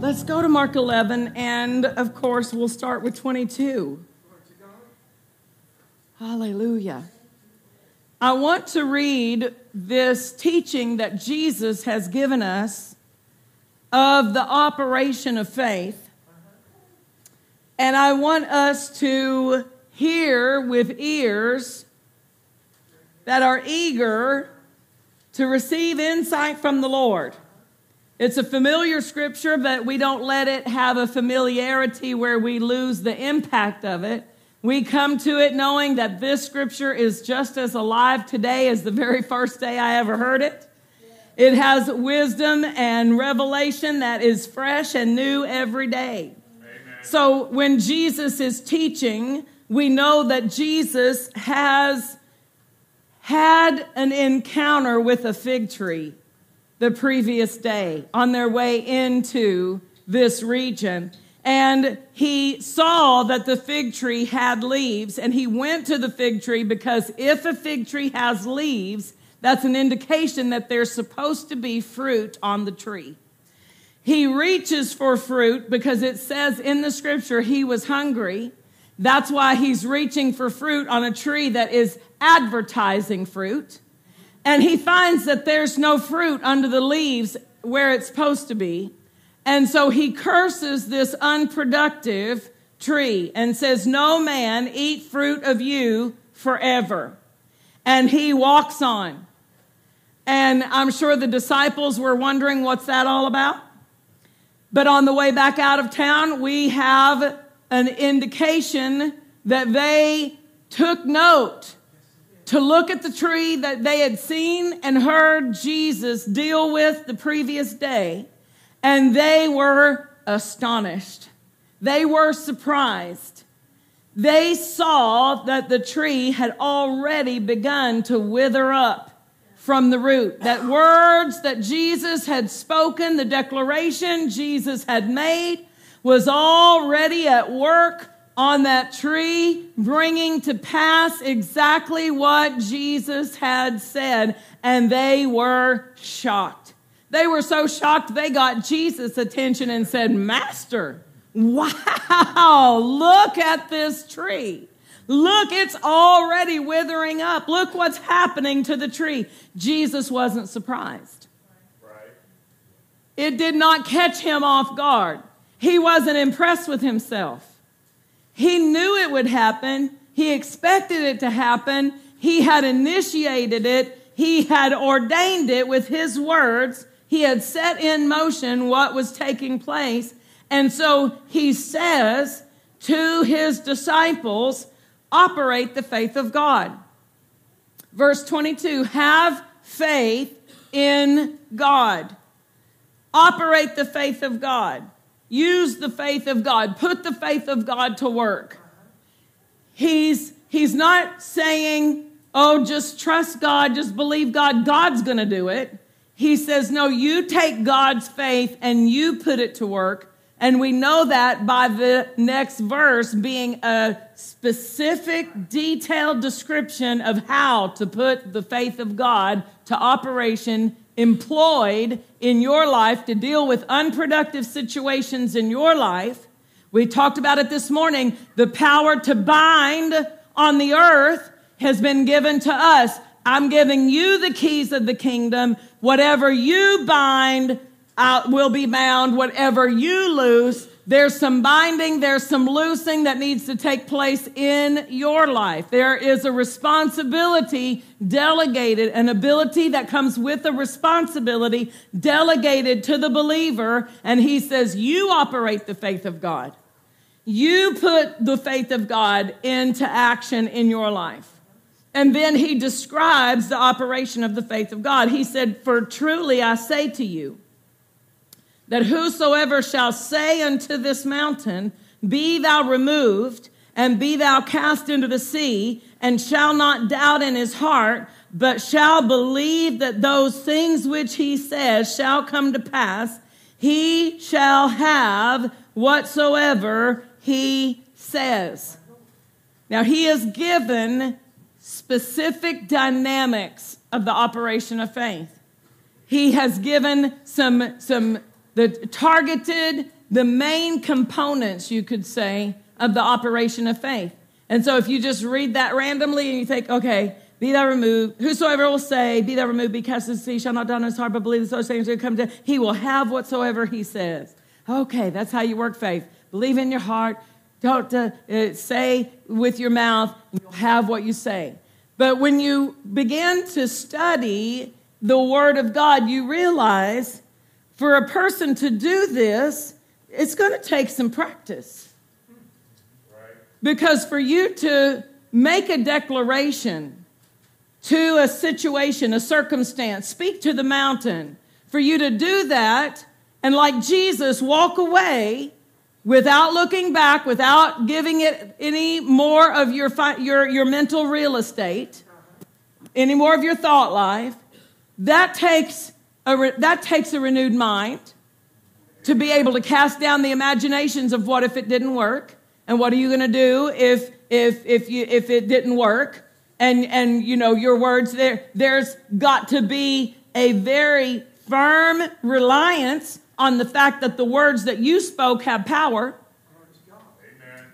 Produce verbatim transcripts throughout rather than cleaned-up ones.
Let's go to Mark eleven, and of course, we'll start with twenty-two. Hallelujah. I want to read this teaching that Jesus has given us of the operation of faith. And I want us to hear with ears that are eager to receive insight from the Lord. It's a familiar scripture, but we don't let it have a familiarity where we lose the impact of it. We come to it knowing that this scripture is just as alive today as the very first day I ever heard it. It has wisdom and revelation that is fresh and new every day. Amen. So when Jesus is teaching, we know that Jesus has had an encounter with a fig tree the previous day on their way into this region. And he saw that the fig tree had leaves, and he went to the fig tree because if a fig tree has leaves, that's an indication that there's supposed to be fruit on the tree. He reaches for fruit because it says in the scripture he was hungry. That's why he's reaching for fruit on a tree that is advertising fruit. And he finds that there's no fruit under the leaves where it's supposed to be. And so he curses this unproductive tree and says, no man eat fruit of you forever. And he walks on. And I'm sure the disciples were wondering what's that all about. But on the way back out of town, we have an indication that they took note to look at the tree that they had seen and heard Jesus deal with the previous day. And they were astonished. They were surprised. They saw that the tree had already begun to wither up from the root. That words that Jesus had spoken, the declaration Jesus had made, was already at work on that tree, bringing to pass exactly what Jesus had said. And they were shocked. They were so shocked they got Jesus' attention and said, Master, wow, look at this tree. Look, it's already withering up. Look what's happening to the tree. Jesus wasn't surprised. Right. It did not catch him off guard. He wasn't impressed with himself. He knew it would happen. He expected it to happen. He had initiated it. He had ordained it with his words. He had set in motion what was taking place. And so he says to his disciples, operate the faith of God. Verse twenty-two, have faith in God. Operate the faith of God. Use the faith of God. Put the faith of God to work. He's, he's not saying, oh, just trust God, just believe God. God's going to do it. He says, no, you take God's faith and you put it to work. And we know that by the next verse being a specific, detailed description of how to put the faith of God to operation, employed in your life to deal with unproductive situations in your life. We talked about it this morning. The power to bind on the earth has been given to us. I'm giving you the keys of the kingdom. Whatever you bind out will be bound. Whatever you loose, there's some binding, there's some loosing that needs to take place in your life. There is a responsibility delegated, an ability that comes with a responsibility delegated to the believer. And he says, you operate the faith of God. You put the faith of God into action in your life. And then he describes the operation of the faith of God. He said, for truly I say to you, that whosoever shall say unto this mountain, be thou removed, and be thou cast into the sea, and shall not doubt in his heart, but shall believe that those things which he says shall come to pass, he shall have whatsoever he says. Now, he is given specific dynamics of the operation of faith. He has given some, some the targeted, the main components, you could say, of the operation of faith. And so if you just read that randomly and you think, okay, be thou removed, whosoever will say, be thou removed, be cast into the sea, shall not doubt in his heart, but believe that such things will come to, he will have whatsoever he says. Okay, that's how you work faith. Believe in your heart, don't uh, say with your mouth, and you'll have what you say. But when you begin to study the Word of God, you realize for a person to do this, it's going to take some practice. Right. Because for you to make a declaration to a situation, a circumstance, speak to the mountain, for you to do that and like Jesus walk away without looking back, without giving it any more of your your your mental real estate, any more of your thought life, that takes a re- that takes a renewed mind to be able to cast down the imaginations of what if it didn't work, and what are you going to do if if if you if it didn't work, and and you know your words there. There's got to be a very firm reliance on the fact that the words that you spoke have power. Amen.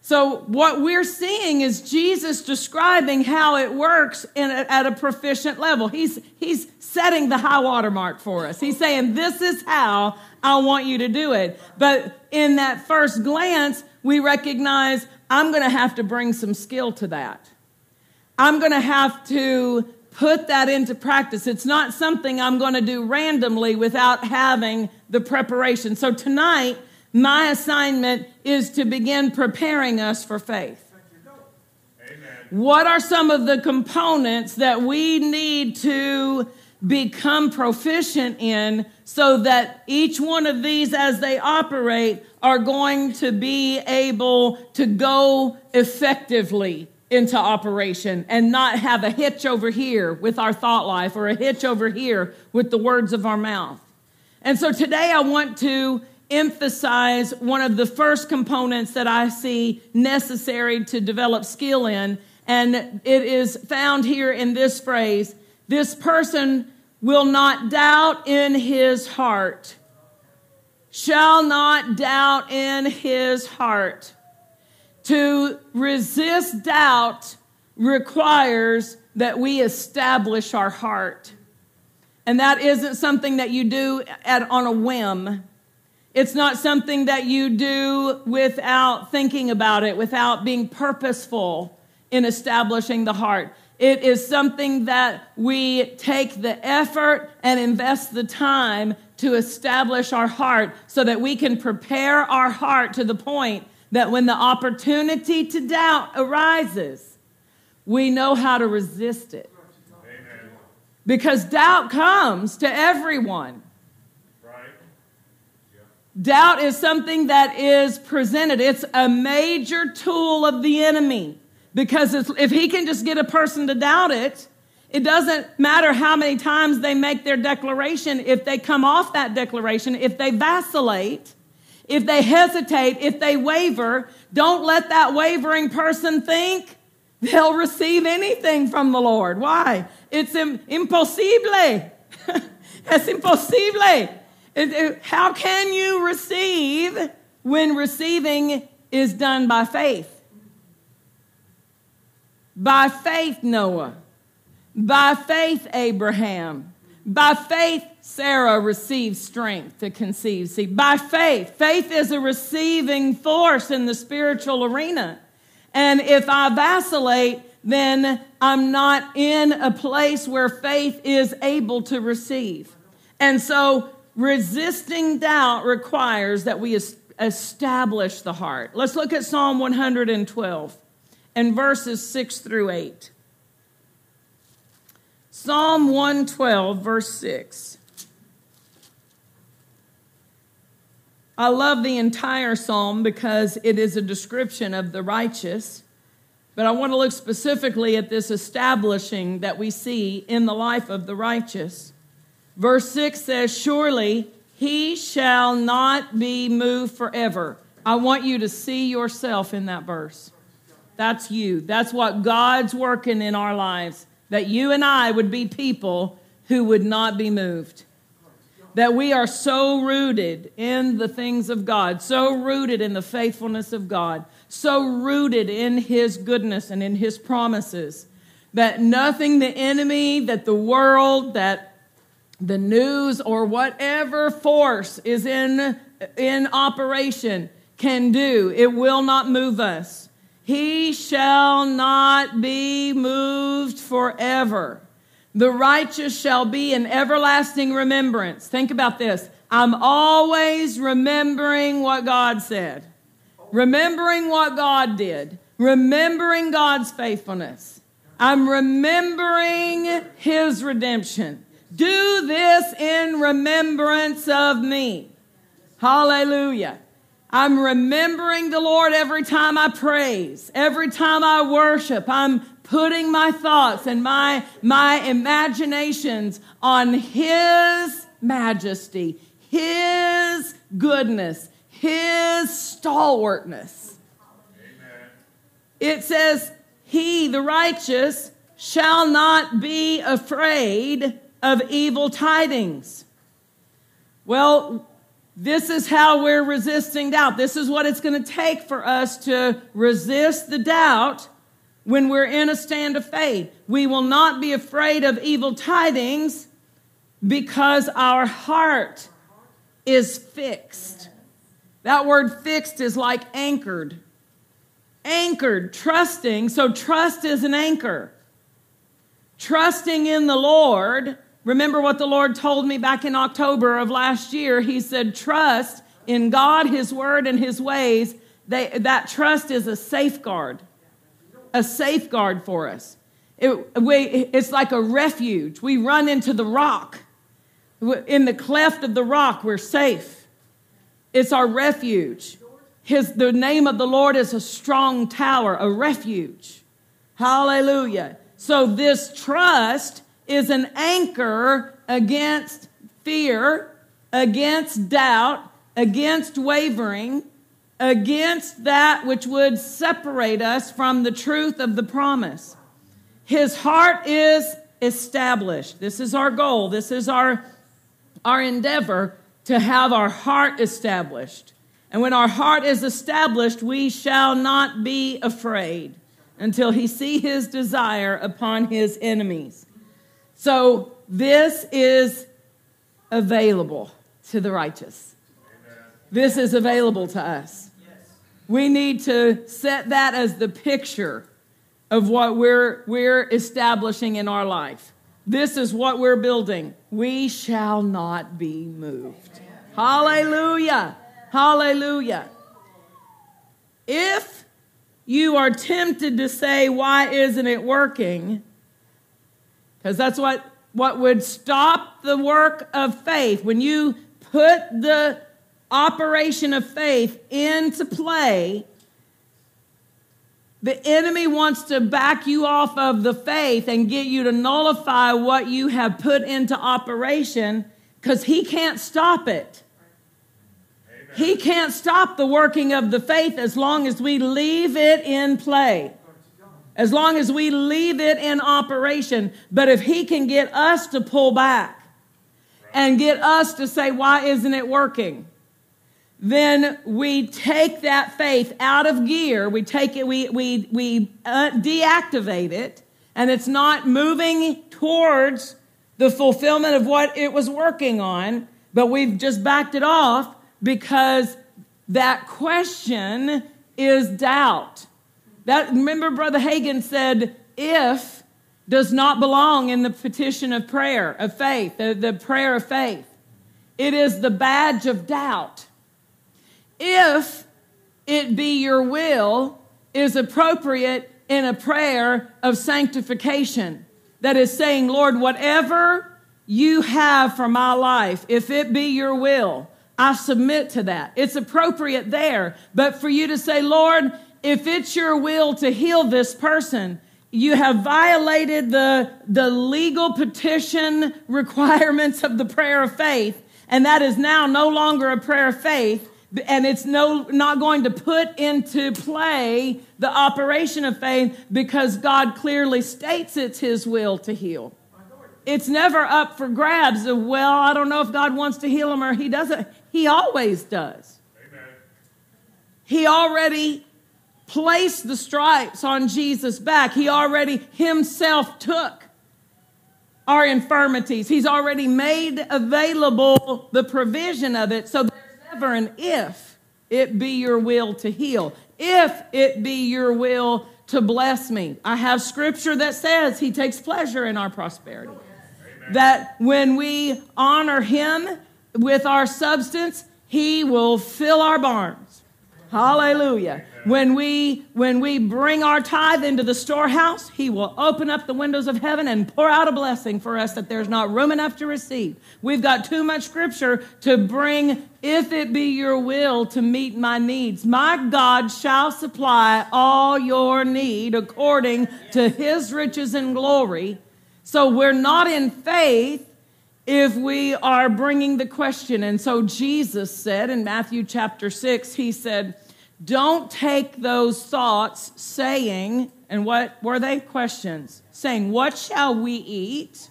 So what we're seeing is Jesus describing how it works in a, at a proficient level. He's, he's setting the high water mark for us. He's saying, this is how I want you to do it. But in that first glance, we recognize I'm going to have to bring some skill to that. I'm going to have to put that into practice. It's not something I'm going to do randomly without having the preparation. So tonight, my assignment is to begin preparing us for faith. Amen. What are some of the components that we need to become proficient in so that each one of these, as they operate, are going to be able to go effectively into operation and not have a hitch over here with our thought life or a hitch over here with the words of our mouth. And so today I want to emphasize one of the first components that I see necessary to develop skill in, and it is found here in this phrase, this person will not doubt in his heart, shall not doubt in his heart. To resist doubt requires that we establish our heart. And that isn't something that you do at, on a whim. It's not something that you do without thinking about it, without being purposeful in establishing the heart. It is something that we take the effort and invest the time to establish our heart so that we can prepare our heart to the point that when the opportunity to doubt arises, we know how to resist it. Amen. Because doubt comes to everyone. Right. Yeah. Doubt is something that is presented. It's a major tool of the enemy. Because it's, if he can just get a person to doubt it, it doesn't matter how many times they make their declaration. If they come off that declaration, if they vacillate, if they hesitate, if they waver, don't let that wavering person think they'll receive anything from the Lord. Why? It's im- imposible. It's imposible. It, it, how can you receive when receiving is done by faith? By faith, Noah. By faith, Abraham. By faith, Sarah received strength to conceive. See, by faith, faith is a receiving force in the spiritual arena. And if I vacillate, then I'm not in a place where faith is able to receive. And so resisting doubt requires that we establish the heart. Let's look at Psalm one twelve and verses six through eight. Psalm one twelve, verse six. I love the entire psalm because it is a description of the righteous, but I want to look specifically at this establishing that we see in the life of the righteous. Verse six says, surely he shall not be moved forever. I want you to see yourself in that verse. That's you. That's what God's working in our lives, that you and I would be people who would not be moved. That we are so rooted in the things of God, so rooted in the faithfulness of God, so rooted in His goodness and in His promises, that nothing the enemy, that the world, that the news or whatever force is in, in operation can do, it will not move us. He shall not be moved forever. The righteous shall be in everlasting remembrance. Think about this. I'm always remembering what God said, remembering what God did, remembering God's faithfulness. I'm remembering His redemption. Do this in remembrance of me. Hallelujah. I'm remembering the Lord every time I praise, every time I worship. I'm putting my thoughts and my, my imaginations on His majesty, His goodness, His stalwartness. Amen. It says, he, the righteous, shall not be afraid of evil tidings. Well, this is how we're resisting doubt. This is what it's going to take for us to resist the doubt. When we're in a stand of faith, we will not be afraid of evil tidings because our heart is fixed. That word fixed is like anchored. Anchored, trusting. So trust is an anchor. Trusting in the Lord. Remember what the Lord told me back in October of last year. He said, trust in God, His word, and His ways. They, that trust is a safeguard. A safeguard for us. It, we, it's like a refuge. We run into the rock. In the cleft of the rock, we're safe. It's our refuge. His, the name of the Lord is a strong tower, a refuge. Hallelujah. So this trust is an anchor against fear, against doubt, against wavering, against that which would separate us from the truth of the promise. His heart is established. This is our goal. This is our, our endeavor to have our heart established. And when our heart is established, we shall not be afraid until He see His desire upon His enemies. So this is available to the righteous. This is available to us. We need to set that as the picture of what we're, we're establishing in our life. This is what we're building. We shall not be moved. Hallelujah. Hallelujah. If you are tempted to say, why isn't it working? Because that's what, what would stop the work of faith. When you put the operation of faith into play, the enemy wants to back you off of the faith and get you to nullify what you have put into operation because he can't stop it. Amen. He can't stop the working of the faith as long as we leave it in play, as long as we leave it in operation. But if he can get us to pull back and get us to say, why isn't it working? Then we take that faith out of gear. We take it, we we we uh, deactivate it, and it's not moving towards the fulfillment of what it was working on, but we've just backed it off because that question is doubt. That, remember, Brother Hagin said, if does not belong in the petition of prayer, of faith, the, the prayer of faith. It is the badge of doubt. If it be your will, is appropriate in a prayer of sanctification that is saying, Lord, whatever you have for my life, if it be your will, I submit to that. It's appropriate there. But for you to say, Lord, if it's your will to heal this person, you have violated the, the legal petition requirements of the prayer of faith. And that is now no longer a prayer of faith. And it's no not going to put into play the operation of faith because God clearly states it's his will to heal. It's never up for grabs of, well, I don't know if God wants to heal him or he doesn't. He always does. Amen. He already placed the stripes on Jesus' back. He already himself took our infirmities. He's already made available the provision of it. So there's never an if it be your will to heal. If it be your will to bless me. I have scripture that says he takes pleasure in our prosperity. That when we honor him with our substance, he will fill our barns. Hallelujah. When we, when we bring our tithe into the storehouse, he will open up the windows of heaven and pour out a blessing for us that there's not room enough to receive. We've got too much scripture to bring, if it be your will to meet my needs. My God shall supply all your need according to his riches and glory. So we're not in faith if we are bringing the question. And so Jesus said in Matthew chapter six, he said, don't take those thoughts saying, and what were they? Questions. Saying, what shall we eat?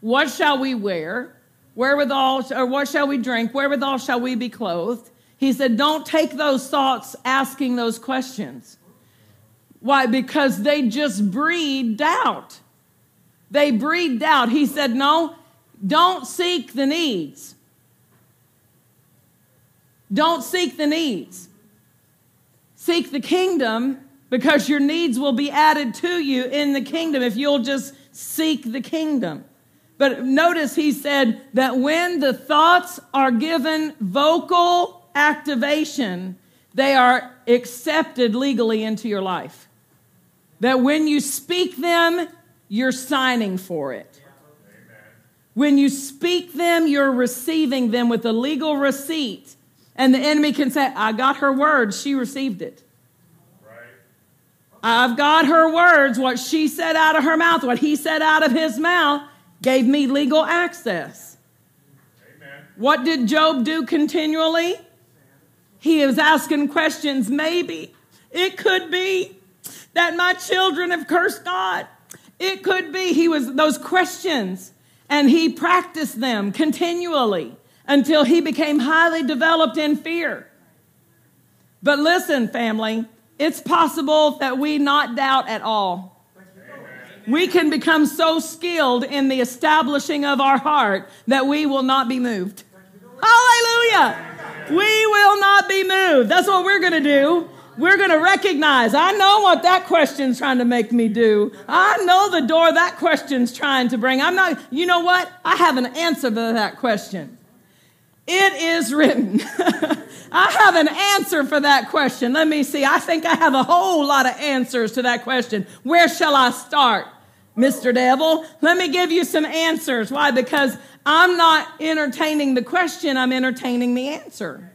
What shall we wear? Wherewithal, or what shall we drink? Wherewithal shall we be clothed? He said, don't take those thoughts asking those questions. Why? Because they just breed doubt. They breed doubt. He said, no, don't seek the needs. Don't seek the needs. Seek the kingdom, because your needs will be added to you in the kingdom if you'll just seek the kingdom. But notice he said that when the thoughts are given vocal activation, they are accepted legally into your life. That when you speak them, you're signing for it. When you speak them, you're receiving them with a legal receipt. And the enemy can say, I got her words, she received it. Right. I've got her words, what she said out of her mouth, what he said out of his mouth, gave me legal access. Amen. What did Job do continually? He was asking questions, maybe. It could be that my children have cursed God. It could be. He was those questions, and he practiced them continually, until he became highly developed in fear. But listen, family, it's possible that we not doubt at all. Amen. We can become so skilled in the establishing of our heart that we will not be moved. Hallelujah! We will not be moved. That's what we're going to do. We're going to recognize, I know what that question's trying to make me do. I know the door that question's trying to bring. I'm not, you know what? I have an answer to that question. It is written. I have an answer for that question. Let me see. I think I have a whole lot of answers to that question. Where shall I start, Mister Devil? Let me give you some answers. Why? Because I'm not entertaining the question. I'm entertaining the answer.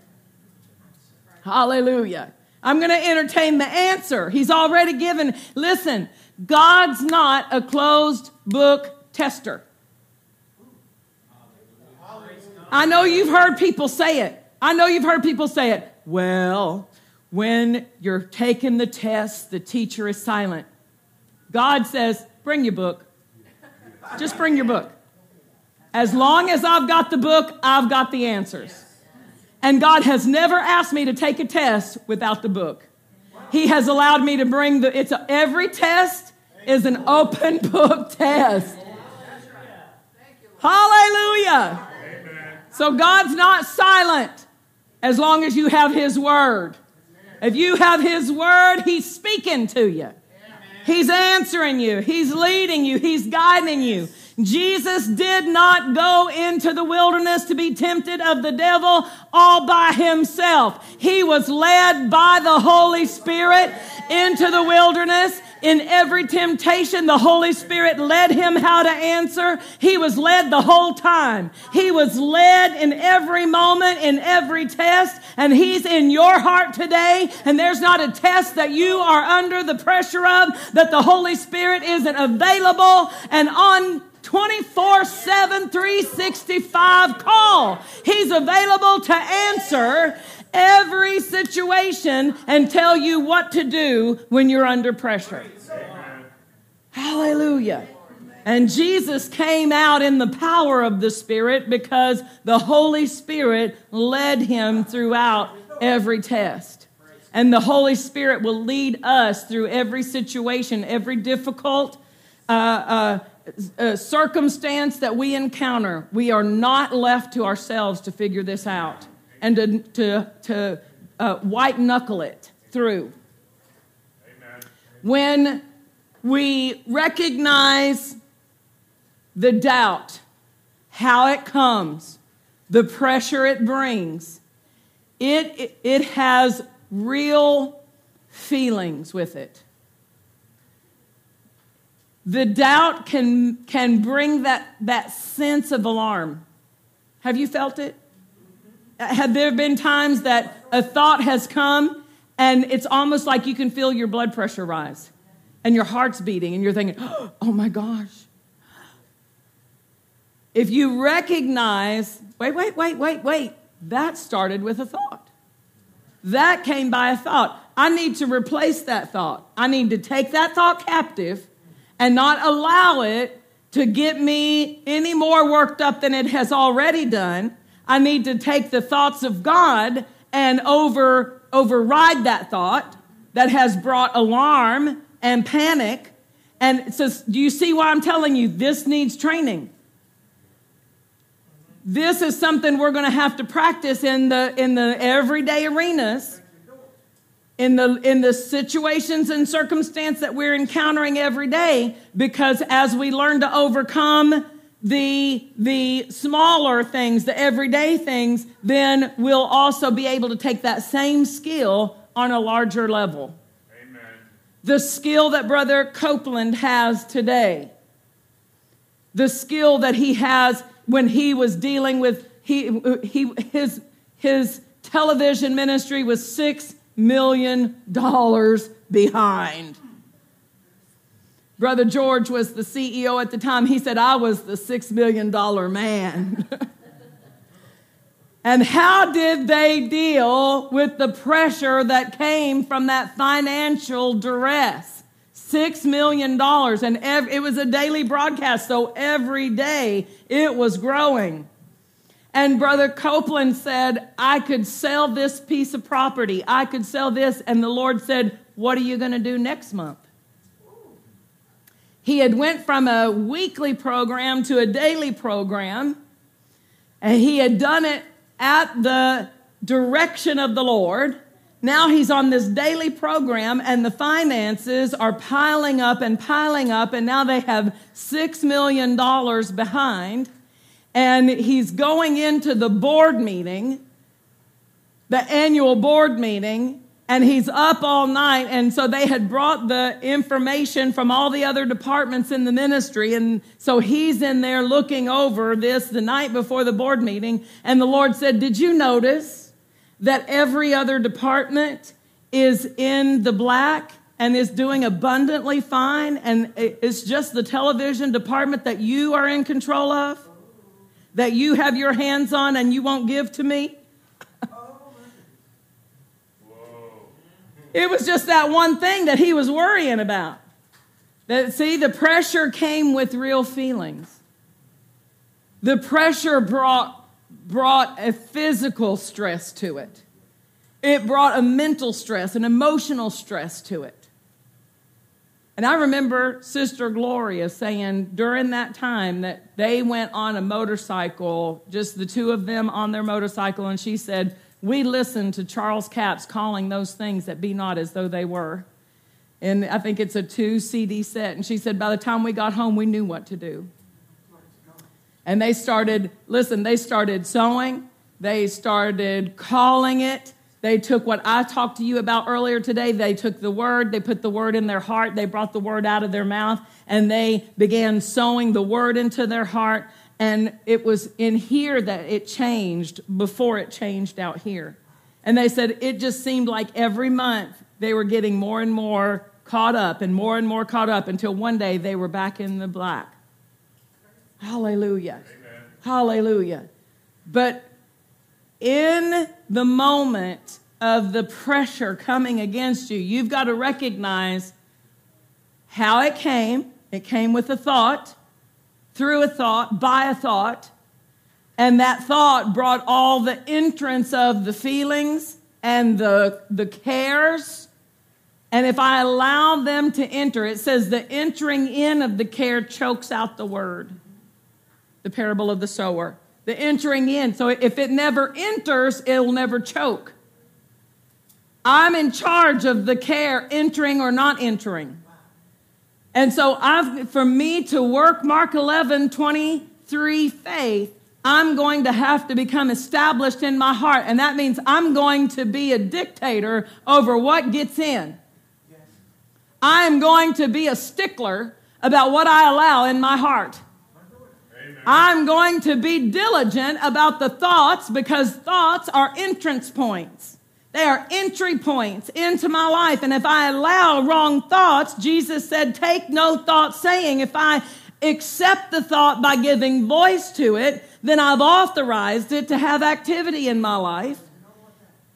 Hallelujah. I'm going to entertain the answer. He's already given. Listen, God's not a closed book tester. I know you've heard people say it. I know you've heard people say it. Well, when you're taking the test, the teacher is silent. God says, bring your book. Just bring your book. As long as I've got the book, I've got the answers. And God has never asked me to take a test without the book. He has allowed me to bring the, it's a, every test is an open book test. Hallelujah. So God's not silent as long as you have his word. If you have his word, he's speaking to you. He's answering you. He's leading you. He's guiding you. Jesus did not go into the wilderness to be tempted of the devil all by himself. He was led by the Holy Spirit into the wilderness. In every temptation, the Holy Spirit led him how to answer. He was led the whole time. He was led in every moment, in every test, and he's in your heart today. And there's not a test that you are under the pressure of that the Holy Spirit isn't available and on twenty-four seven, three sixty-five call. He's available to answer every situation and tell you what to do when you're under pressure. Hallelujah. And Jesus came out in the power of the Spirit because the Holy Spirit led him throughout every test. And the Holy Spirit will lead us through every situation, every difficult uh, uh, uh, circumstance that we encounter. We are not left to ourselves to figure this out and to to, to uh, white knuckle it through. Amen. When we recognize the doubt, how it comes, the pressure it brings, it, it, it has real feelings with it. The doubt can, can bring that, that sense of alarm. Have you felt it? Have there been times that a thought has come and it's almost like you can feel your blood pressure rise and your heart's beating and you're thinking, oh my gosh. If you recognize, wait, wait, wait, wait, wait, that started with a thought. That came by a thought. I need to replace that thought. I need to take that thought captive and not allow it to get me any more worked up than it has already done. I need to take the thoughts of God and over, override that thought that has brought alarm and panic. And so, do you see why I'm telling you? This needs training. This is something we're going to have to practice in the in the everyday arenas, in the in the situations and circumstance that we're encountering every day. Because as we learn to overcome The, the smaller things, the everyday things, then we'll also be able to take that same skill on a larger level. Amen. The skill that Brother Copeland has today, the skill that he has when he was dealing with, he, he, his, his television ministry was six million dollars behind. Brother George was the C E O at the time. He said, I was the six million dollars man. And how did they deal with the pressure that came from that financial duress? six million dollars. And ev- it was a daily broadcast, so every day it was growing. And Brother Copeland said, I could sell this piece of property. I could sell this. And the Lord said, what are you going to do next month? He had went from a weekly program to a daily program, and he had done it at the direction of the Lord. Now he's on this daily program, and the finances are piling up and piling up, and now they have six million dollars behind, and he's going into the board meeting, the annual board meeting, and he's up all night. And so they had brought the information from all the other departments in the ministry. And so he's in there looking over this the night before the board meeting. And the Lord said, did you notice that every other department is in the black and is doing abundantly fine? And it's just the television department that you are in control of, that you have your hands on and you won't give to me? It was just that one thing that he was worrying about. That, see, the pressure came with real feelings. The pressure brought, brought a physical stress to it. It brought a mental stress, an emotional stress to it. And I remember Sister Gloria saying during that time that they went on a motorcycle, just the two of them on their motorcycle, and she said, we listened to Charles Capps calling those things that be not as though they were. And I think it's a two C D set. And she said, by the time we got home, we knew what to do. And they started, listen, they started sowing. They started calling it. They took what I talked to you about earlier today. They took the word. They put the word in their heart. They brought the word out of their mouth, and they began sowing the word into their heart. And it was in here that it changed before it changed out here. And they said it just seemed like every month they were getting more and more caught up and more and more caught up until one day they were back in the black. Hallelujah. Amen. Hallelujah. But in the moment of the pressure coming against you, you've got to recognize how it came. It came with a thought, through a thought, by a thought, and that thought brought all the entrance of the feelings and the, the cares. And if I allow them to enter, it says the entering in of the care chokes out the word. The parable of the sower. The entering in. So if it never enters, it will never choke. I'm in charge of the care entering or not entering. And so I've, for me to work Mark eleven twenty-three faith, I'm going to have to become established in my heart. And that means I'm going to be a dictator over what gets in. I am going to be a stickler about what I allow in my heart. I'm going to be diligent about the thoughts because thoughts are entrance points. They are entry points into my life. And if I allow wrong thoughts, Jesus said, take no thought saying, if I accept the thought by giving voice to it, then I've authorized it to have activity in my life.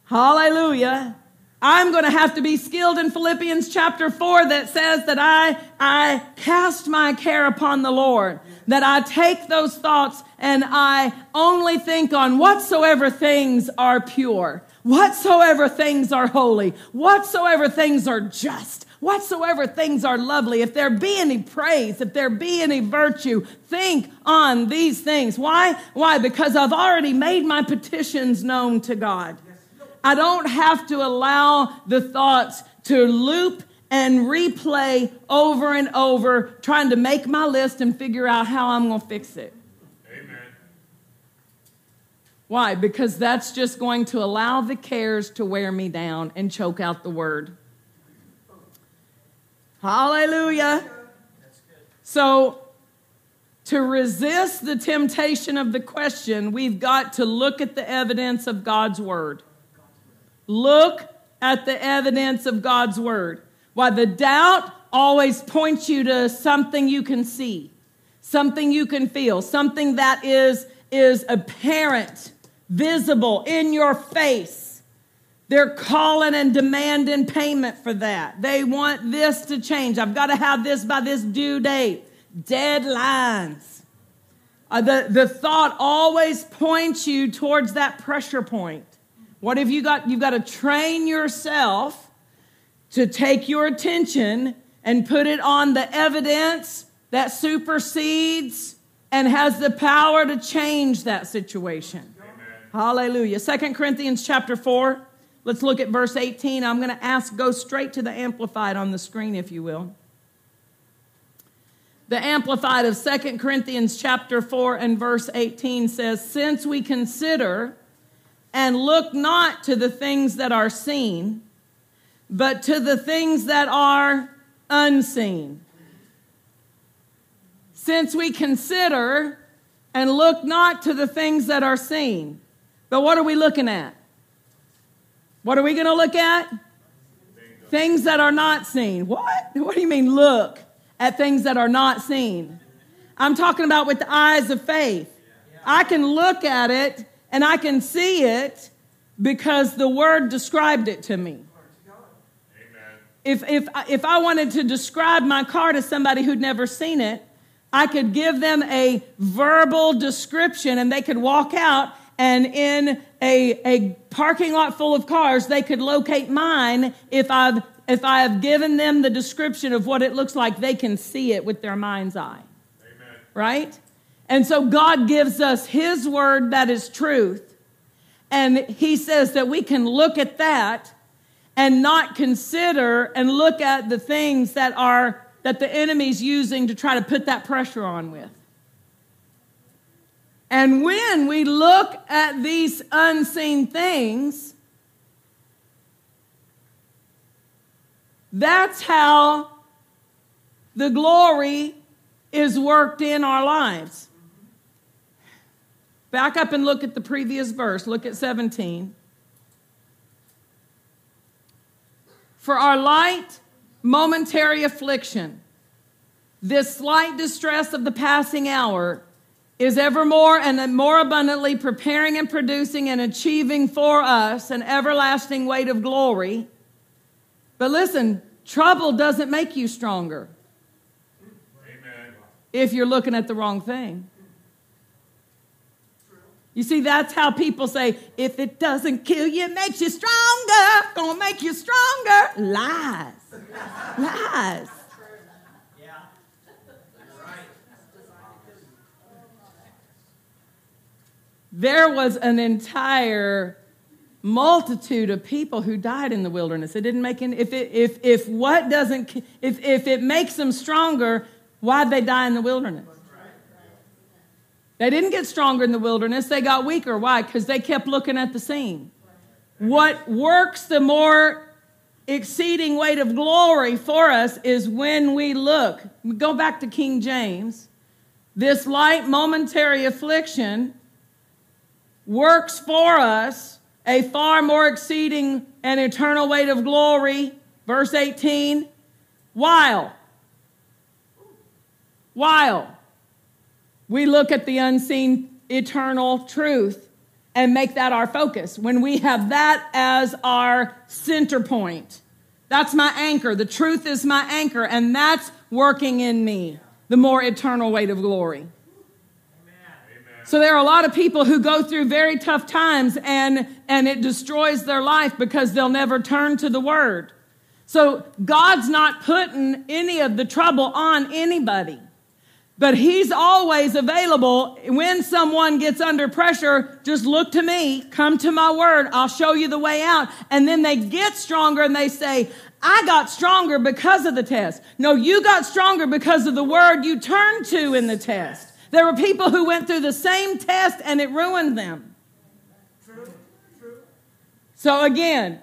Hallelujah. I'm going to have to be skilled in Philippians chapter four that says that I, I cast my care upon the Lord, that I take those thoughts and I only think on whatsoever things are pure, whatsoever things are holy, whatsoever things are just, whatsoever things are lovely. If there be any praise, if there be any virtue, think on these things. Why? Why? Because I've already made my petitions known to God. I don't have to allow the thoughts to loop and replay over and over, trying to make my list and figure out how I'm going to fix it. Amen. Why? Because that's just going to allow the cares to wear me down and choke out the word. Hallelujah. That's good. So to resist the temptation of the question, we've got to look at the evidence of God's word. Look at the evidence of God's word. Why the doubt always points you to something you can see, something you can feel, something that is, is apparent, visible, in your face. They're calling and demanding payment for that. They want this to change. I've got to have this by this due date. Deadlines. Uh, the, the thought always points you towards that pressure point. What have you got? You've got to train yourself to take your attention and put it on the evidence that supersedes and has the power to change that situation. Amen. Hallelujah. Second Corinthians chapter four. Let's look at verse eighteen. I'm going to ask, go straight to the Amplified on the screen, if you will. The Amplified of Second Corinthians chapter four and verse eighteen says, since we consider and look not to the things that are seen, but to the things that are unseen. Since we consider and look not to the things that are seen. But what are we looking at? What are we going to look at? Things that are not seen. What? What do you mean look at things that are not seen? I'm talking about with the eyes of faith. I can look at it and I can see it because the word described it to me. Amen. If, if, if I wanted to describe my car to somebody who'd never seen it, I could give them a verbal description and they could walk out and in a, a parking lot full of cars, they could locate mine if I've, if I have given them the description of what it looks like. They can see it with their mind's eye. Amen. Right? And so God gives us his word that is truth. And he says that we can look at that and not consider and look at the things that are that the enemy's using to try to put that pressure on with. And when we look at these unseen things, That's how the glory is worked in our lives. Back up and look at the previous verse. Look at seventeen. For our light, momentary affliction, this slight distress of the passing hour is evermore and more abundantly preparing and producing and achieving for us an everlasting weight of glory. But listen, trouble doesn't make you stronger. Amen. If you're looking at the wrong thing. You see, that's how people say, if it doesn't kill you, it makes you stronger. Gonna make you stronger. Lies. Lies. Yeah. Right. There was an entire multitude of people who died in the wilderness. It didn't make any, if it, if if what doesn't if if it makes them stronger, why'd they die in the wilderness? They didn't get stronger in the wilderness. They got weaker. Why? Because they kept looking at the scene. What works the more exceeding weight of glory for us is when we look. We go back to King James. This light momentary affliction works for us a far more exceeding and eternal weight of glory. Verse eighteen. While. While. We look at the unseen eternal truth and make that our focus. When we have that as our center point, that's my anchor. The truth is my anchor, and that's working in me the more eternal weight of glory. Amen. So there are a lot of people who go through very tough times, and, and it destroys their life because they'll never turn to the word. So God's not putting any of the trouble on anybody. But he's always available. When someone gets under pressure, just look to me, come to my word, I'll show you the way out. And then they get stronger and they say, I got stronger because of the test. No, you got stronger because of the word you turned to in the test. There were people who went through the same test and it ruined them. True. True. So again,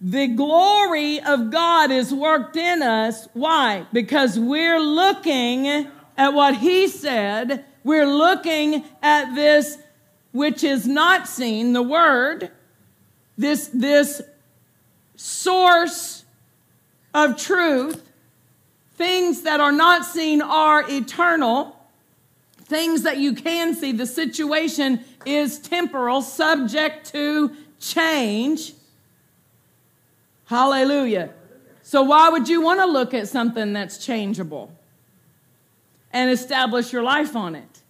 the glory of God is worked in us. Why? Because we're looking at what he said. We're looking at this which is not seen, the word, this, this source of truth. Things that are not seen are eternal. Things that you can see, the situation is temporal, subject to change. Hallelujah. So why would you want to look at something that's changeable and establish your life on it?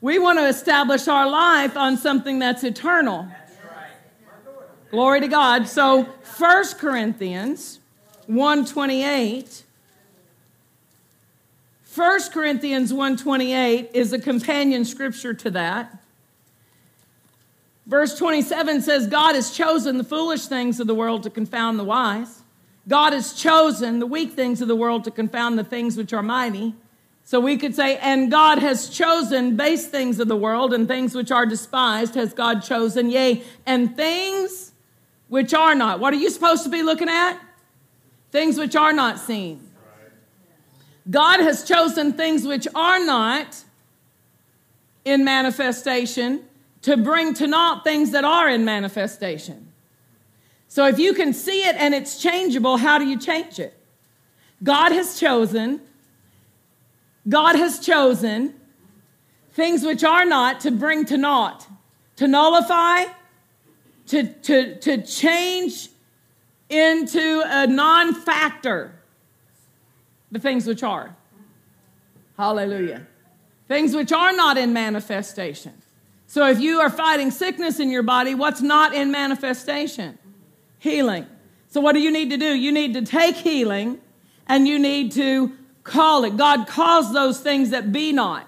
We want to establish our life on something that's eternal. That's right. Glory to God. So First Corinthians one twenty-eight. First Corinthians one twenty-eight is a companion scripture to that. Verse twenty-seven says, God has chosen the foolish things of the world to confound the wise. God has chosen the weak things of the world to confound the things which are mighty. So we could say, and God has chosen base things of the world, and things which are despised has God chosen, yea, and things which are not. What are you supposed to be looking at? Things which are not seen. God has chosen things which are not in manifestation to bring to naught things that are in manifestation. So if you can see it and it's changeable, how do you change it? God has chosen. God has chosen things which are not to bring to naught, to nullify, to, to, to change into a non-factor the things which are. Hallelujah. Things which are not in manifestation. So if you are fighting sickness in your body, what's not in manifestation? Healing. So what do you need to do? You need to take healing and you need to call it. God calls those things that be not.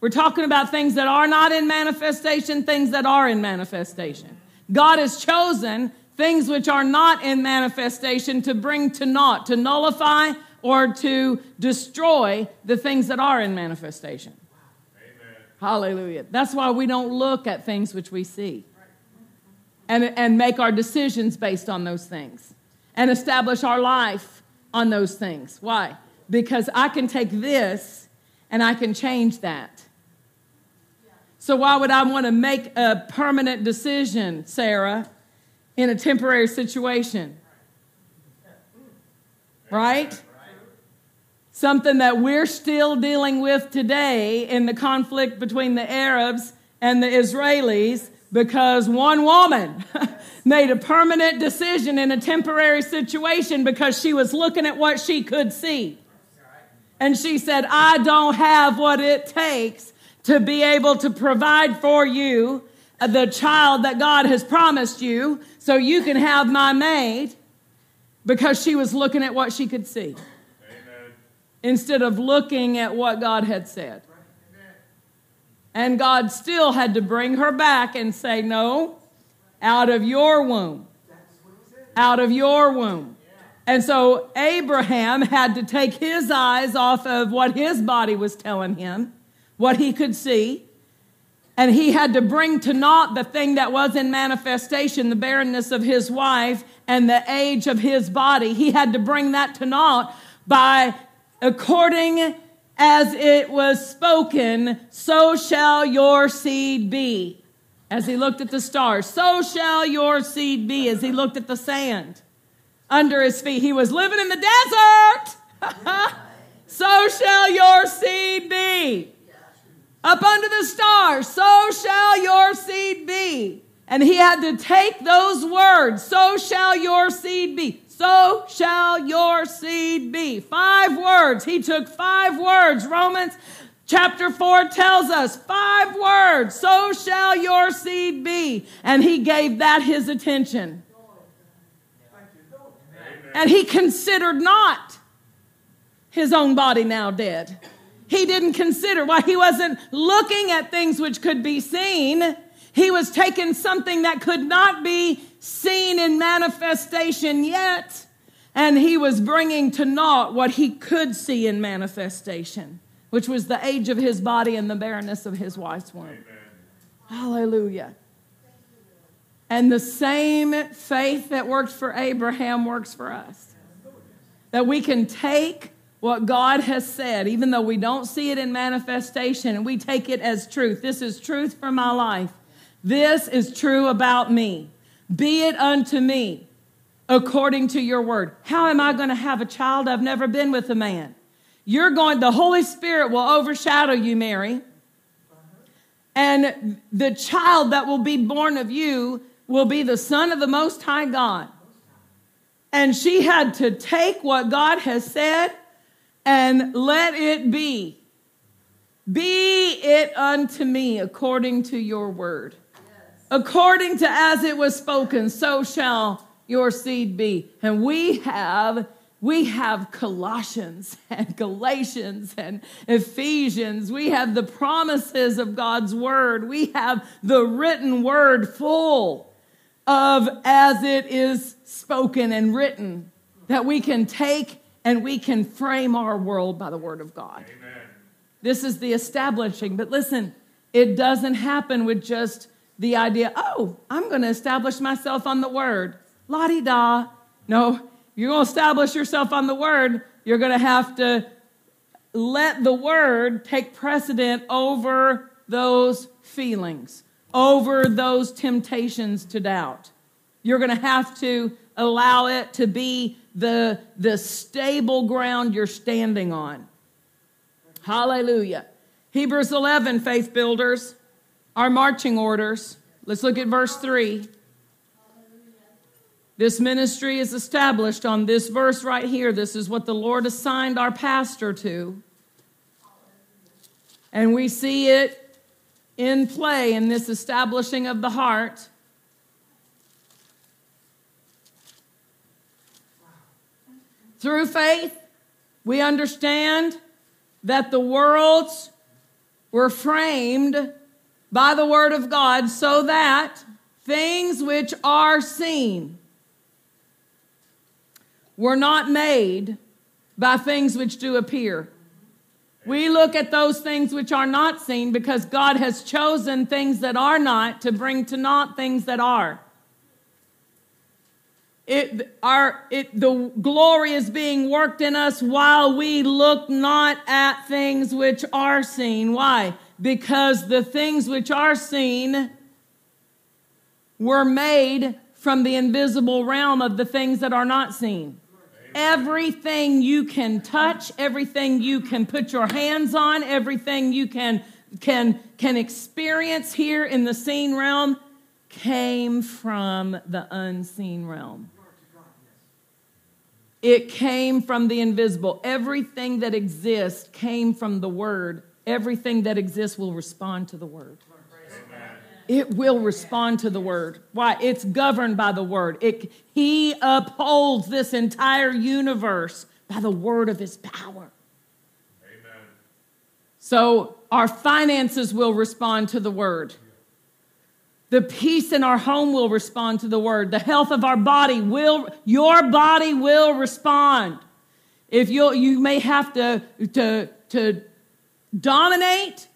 We're talking about things that are not in manifestation, things that are in manifestation. God has chosen things which are not in manifestation to bring to naught, to nullify or to destroy the things that are in manifestation. Amen. Hallelujah. That's why we don't look at things which we see. And, and make our decisions based on those things. and establish our life on those things. Why? Because I can take this and I can change that. So why would I want to make a permanent decision, Sarah, in a temporary situation? Right? Something that we're still dealing with today in the conflict between the Arabs and the Israelis, because one woman made a permanent decision in a temporary situation because she was looking at what she could see. And she said, I don't have what it takes to be able to provide for you the child that God has promised you, so you can have my maid, because she was looking at what she could see. Amen. Instead of looking at what God had said. Amen. And God still had to bring her back and say, no, out of your womb, out of your womb. And so Abraham had to take his eyes off of what his body was telling him, what he could see. And he had to bring to naught the thing that was in manifestation, the barrenness of his wife and the age of his body. He had to bring that to naught by, according as it was spoken, so shall your seed be. As he looked at the stars, so shall your seed be. As he looked at the sand under his feet, he was living in the desert. So shall your seed be. Up under the stars, so shall your seed be. And he had to take those words, so shall your seed be. So shall your seed be. Five words. He took five words. Romans chapter four tells us five words. So shall your seed be. And he gave that his attention. And he considered not his own body now dead. He didn't consider. Why? He wasn't looking at things which could be seen. He was taking something that could not be seen in manifestation yet, and he was bringing to naught what he could see in manifestation, which was the age of his body and the barrenness of his wife's womb. Amen. Hallelujah. And the same faith that worked for Abraham works for us. That we can take what God has said, even though we don't see it in manifestation, and we take it as truth. This is truth for my life. This is true about me. Be it unto me according to your word. How am I going to have a child? I've never been with a man. You're going, the Holy Spirit will overshadow you, Mary. And the child that will be born of you will be the Son of the Most High God. And she had to take what God has said and let it be. Be it unto me according to your word. Yes. According to as it was spoken, so shall your seed be. And we have we have Colossians and Galatians and Ephesians. We have the promises of God's word. We have the written word full of as it is spoken and written, that we can take and we can frame our world by the word of God. Amen. This is the establishing. But listen, it doesn't happen with just the idea, oh, I'm going to establish myself on the word. La-di-da. No, you're going to establish yourself on the word. You're going to have to let the word take precedent over those feelings, over those temptations to doubt. You're going to have to allow it to be the, the stable ground you're standing on. Hallelujah. Hebrews eleven, faith builders, our marching orders. Let's look at verse three. This ministry is established on this verse right here. This is what the Lord assigned our pastor to. And we see it in play in this establishing of the heart. Through faith, we understand that the worlds were framed by the word of God, so that things which are seen were not made by things which do appear. We look at those things which are not seen, because God has chosen things that are not to bring to naught things that are. It, our, it, the glory is being worked in us while we look not at things which are seen. Why? Because the things which are seen were made from the invisible realm of the things that are not seen. Everything you can touch, everything you can put your hands on, everything you can can can experience here in the seen realm came from the unseen realm. It came from the invisible. Everything that exists came from the Word. Everything that exists will respond to the Word. It will respond to the Word. Why? It's governed by the Word. It, he upholds this entire universe by the word of his power. Amen. So our finances will respond to the Word. The peace in our home will respond to the Word. The health of our body will, your body will respond. If you you may have to, to, to dominate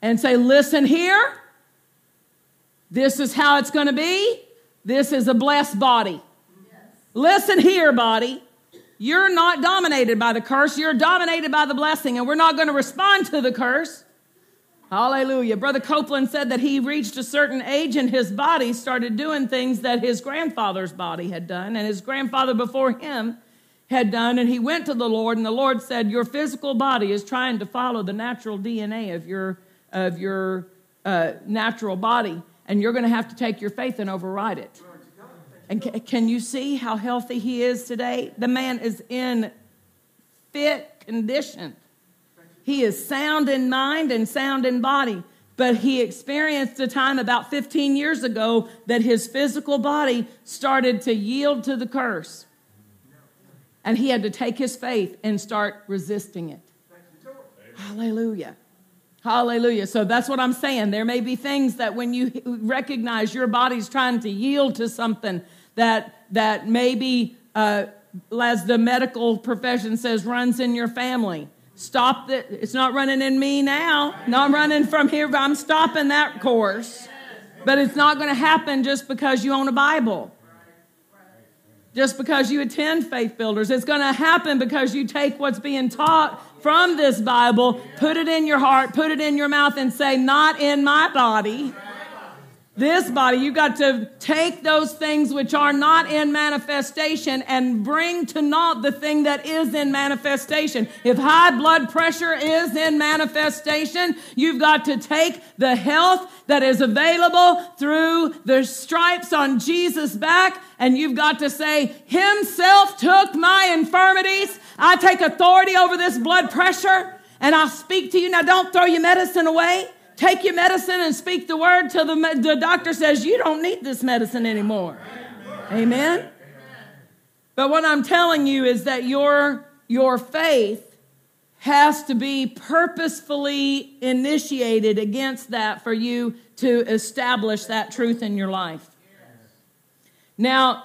and say, listen here, this is how it's going to be. This is a blessed body. Yes. Listen here, body. You're not dominated by the curse. You're dominated by the blessing, and we're not going to respond to the curse. Hallelujah. Brother Copeland said that he reached a certain age and his body started doing things that his grandfather's body had done and his grandfather before him had done. And he went to the Lord, and the Lord said, your physical body is trying to follow the natural D N A of your, of your uh, natural body. And you're going to have to take your faith and override it. And ca- can you see how healthy he is today? The man is in fit condition. He is sound in mind and sound in body. But he experienced a time about fifteen years ago that his physical body started to yield to the curse. And he had to take his faith and start resisting it. Hallelujah. Hallelujah. So that's what I'm saying. There may be things that when you recognize your body's trying to yield to something that that maybe, uh, as the medical profession says, runs in your family. Stop that. It's not running in me now. Not running from here. But I'm stopping that course. But it's not going to happen just because you own a Bible. Just because you attend Faith Builders. It's going to happen because you take what's being taught from this Bible, put it in your heart, put it in your mouth, and say, not in my body. This body, you got to take those things which are not in manifestation and bring to naught the thing that is in manifestation. If high blood pressure is in manifestation, you've got to take the health that is available through the stripes on Jesus' back, and you've got to say, himself took my infirmities. I take authority over this blood pressure, and I speak to you. Now, don't throw your medicine away. Take your medicine and speak the word till the, the doctor says, you don't need this medicine anymore. Amen. Amen? Amen. But what I'm telling you is that your, your faith has to be purposefully initiated against that for you to establish that truth in your life. Yes. Now,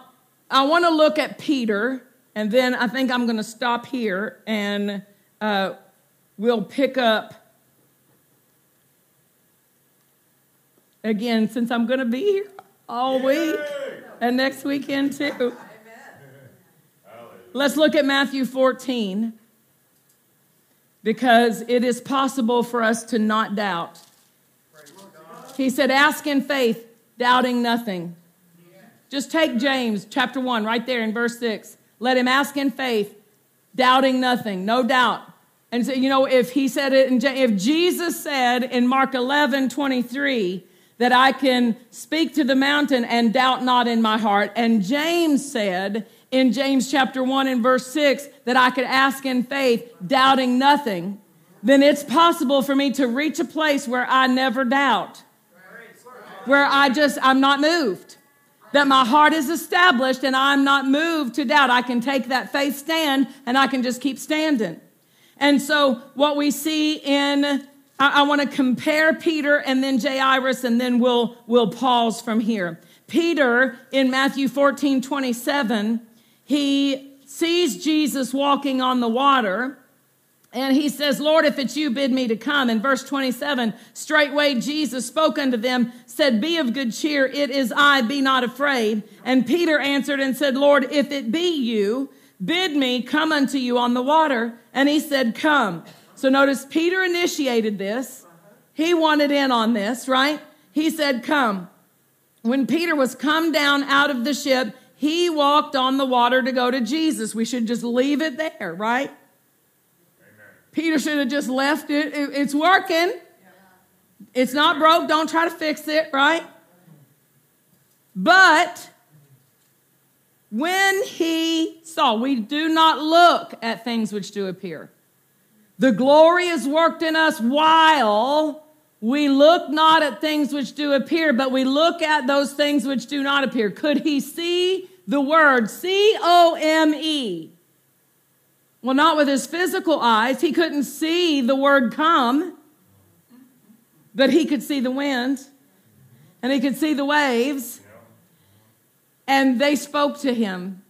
I want to look at Peter, and then I think I'm going to stop here, and uh, we'll pick up. Again, since I'm going to be here all week and next weekend too. Let's look at Matthew fourteen, because it is possible for us to not doubt. He said, ask in faith, doubting nothing. Just take James chapter one right there in verse six. Let him ask in faith, doubting nothing, no doubt. And so, you know, if he said it, in, if Jesus said in Mark eleven twenty-three, that I can speak to the mountain and doubt not in my heart. And James said in James chapter one and verse six that I could ask in faith, doubting nothing. Then it's possible for me to reach a place where I never doubt. Where I just, I'm not moved. That my heart is established and I'm not moved to doubt. I can take that faith stand and I can just keep standing. And so what we see in... I want to compare Peter and then Jairus, and then we'll we'll pause from here. Peter, in Matthew fourteen twenty-seven, he sees Jesus walking on the water, And he says, Lord, if it's you, bid me to come. In verse twenty-seven, straightway Jesus spoke unto them, said, be of good cheer, it is I, be not afraid. And Peter answered and said, Lord, if it be you, bid me come unto you on the water. And he said, come. So notice Peter initiated this. He wanted in on this, right? He said, come. When Peter was come down out of the ship, he walked on the water to go to Jesus. We should just leave it there, right? Amen. Peter should have just left it. It's working. It's not broke. Don't try to fix it, right? But when he saw, we do not look at things which do appear. The glory is worked in us while we look not at things which do appear, but we look at those things which do not appear. Could he see the word C O M E? Well, not with his physical eyes. He couldn't see the word come, but he could see the wind, and he could see the waves, and they spoke to him.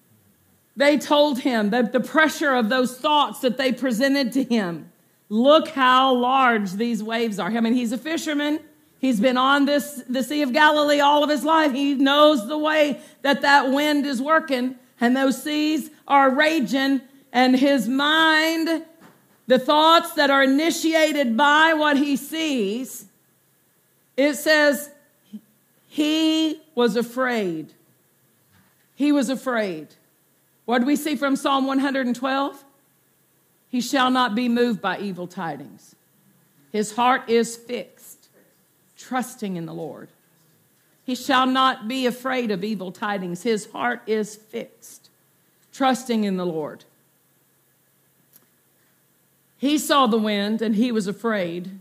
They told him that the pressure of those thoughts that they presented to him. Look how large these waves are. I mean, he's a fisherman. He's been on this the Sea of Galilee all of his life. He knows the way that that wind is working, and those seas are raging, and his mind, the thoughts that are initiated by what he sees, it says he was afraid. He was afraid. What do we see from Psalm one twelve? He shall not be moved by evil tidings. His heart is fixed, trusting in the Lord. He shall not be afraid of evil tidings. His heart is fixed, trusting in the Lord. He saw the wind and he was afraid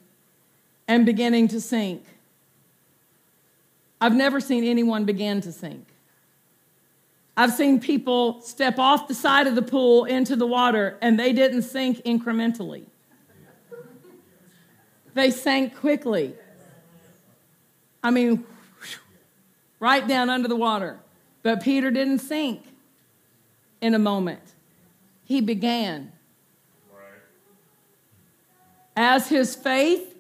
and beginning to sink. I've never seen anyone begin to sink. I've seen people step off the side of the pool into the water, and they didn't sink incrementally. They sank quickly. I mean, right down under the water. But Peter didn't sink in a moment. He began. As his faith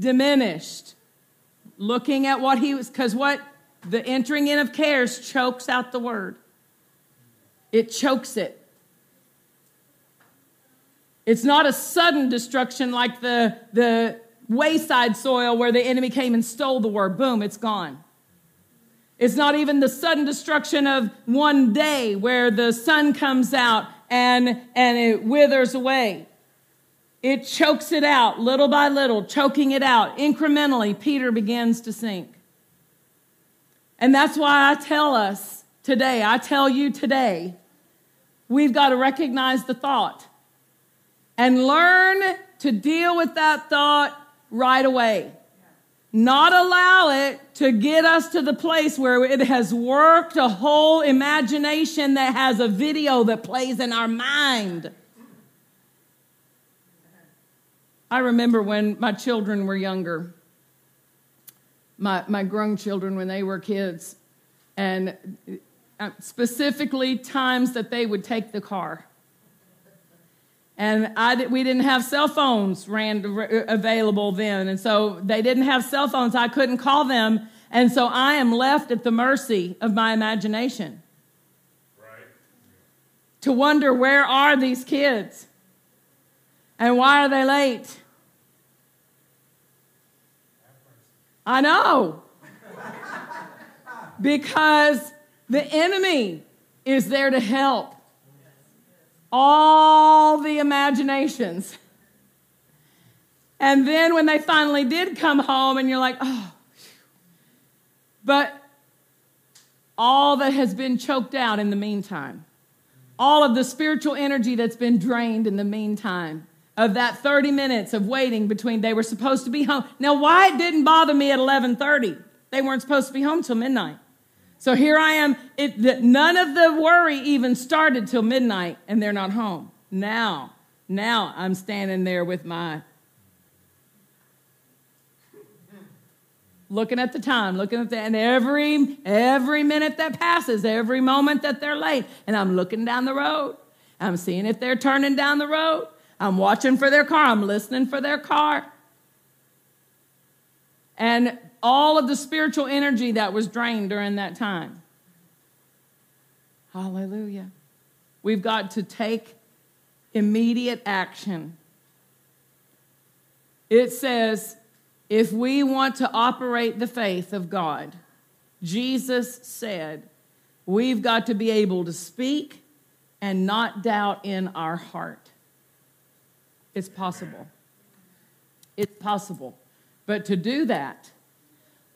diminished, looking at what he was, because what? The entering in of cares chokes out the word. It chokes it. It's not a sudden destruction like the, the wayside soil where the enemy came and stole the word. Boom, it's gone. It's not even the sudden destruction of one day where the sun comes out and, and it withers away. It chokes it out little by little, choking it out. Incrementally, Peter begins to sink. And that's why I tell us today, I tell you today, we've got to recognize the thought and learn to deal with that thought right away. Not allow it to get us to the place where it has worked a whole imagination that has a video that plays in our mind. I remember when my children were younger, my my grown children when they were kids, and specifically times that they would take the car. And I, we didn't have cell phones ran available then, and so they didn't have cell phones. I couldn't call them, and so I am left at the mercy of my imagination. Right. To wonder, where are these kids? And why are they late? I know. Because the enemy is there to help all the imaginations. And then when they finally did come home and you're like, oh. But all that has been choked out in the meantime, all of the spiritual energy that's been drained in the meantime, of that thirty minutes of waiting between they were supposed to be home. Now, why it didn't bother me at eleven thirty? They weren't supposed to be home till midnight. So here I am. It, the, none of the worry even started till midnight, and they're not home. Now, now I'm standing there with my... looking at the time, looking at the... And every, every minute that passes, every moment that they're late, and I'm looking down the road. I'm seeing if they're turning down the road. I'm watching for their car. I'm listening for their car. And all of the spiritual energy that was drained during that time. Hallelujah. We've got to take immediate action. It says, if we want to operate the faith of God, Jesus said, we've got to be able to speak and not doubt in our heart. It's possible. It's possible. But to do that,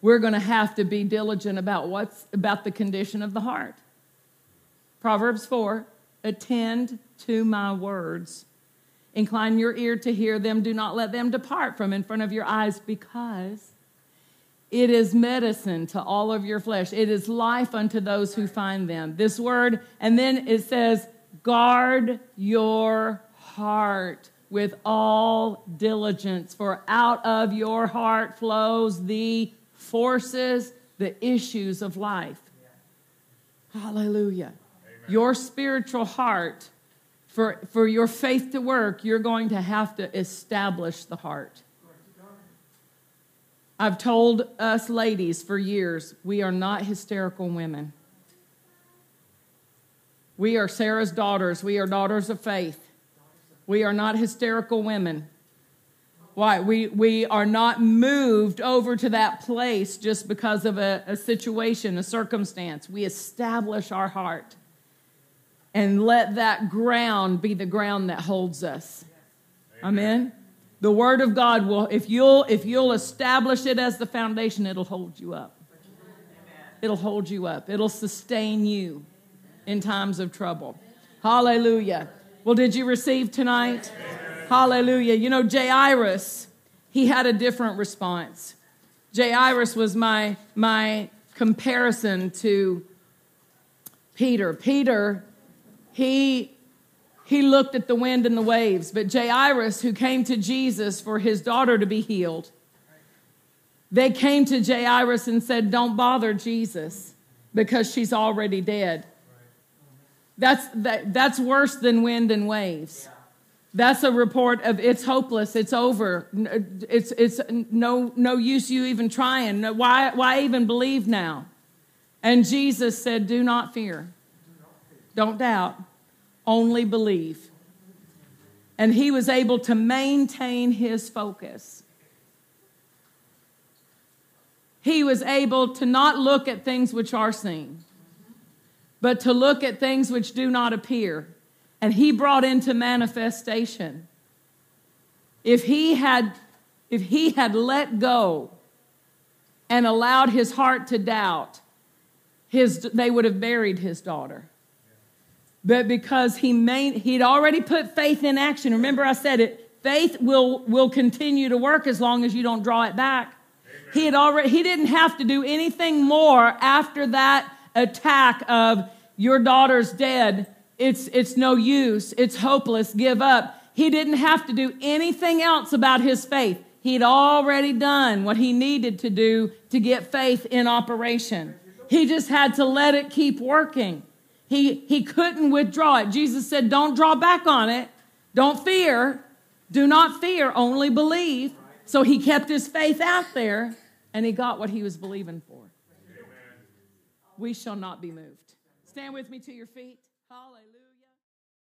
we're going to have to be diligent about what's about the condition of the heart. Proverbs four, attend to my words. Incline your ear to hear them. Do not let them depart from in front of your eyes, because it is medicine to all of your flesh. It is life unto those who find them. This word, and then it says, guard your heart with all diligence, for out of your heart flows the forces, the issues of life. Hallelujah. Amen. Your spiritual heart, for, for your faith to work, you're going to have to establish the heart. I've told us ladies for years, we are not hysterical women. We are Sarah's daughters. We are daughters of faith. We are not hysterical women. Why? We, we are not moved over to that place just because of a, a situation, a circumstance. We establish our heart and let that ground be the ground that holds us. Amen? Amen. The Word of God will, if you'll, if you'll establish it as the foundation, it'll hold you up. It'll hold you up. It'll sustain you in times of trouble. Hallelujah. Well, did you receive tonight? Amen. Hallelujah. You know, Jairus, he had a different response. Jairus was my, my comparison to Peter. Peter, he... He looked at the wind and the waves, but Jairus, who came to Jesus for his daughter to be healed, they came to Jairus and said, don't bother Jesus because she's already dead. That's, that, that's worse than wind and waves. That's a report of it's hopeless, it's over, it's, it's no, no use you even trying. Why, why even believe now? And Jesus said, do not fear, don't doubt. Only believe. And he was able to maintain his focus. He was able to not look at things which are seen, but to look at things which do not appear. And he brought into manifestation. If he had, if he had let go and allowed his heart to doubt, his, they would have buried his daughter. But because he main, he'd already put faith in action. Remember I said it, faith will, will continue to work as long as you don't draw it back. Amen. He had already, he didn't have to do anything more after that attack of your daughter's dead. It's, it's no use. It's hopeless. Give up. He didn't have to do anything else about his faith. He'd already done what he needed to do to get faith in operation. He just had to let it keep working. He, he couldn't withdraw it. Jesus said, don't draw back on it. Don't fear. Do not fear, only believe. So he kept his faith out there, and he got what he was believing for. Amen. We shall not be moved. Stand with me to your feet. Hallelujah.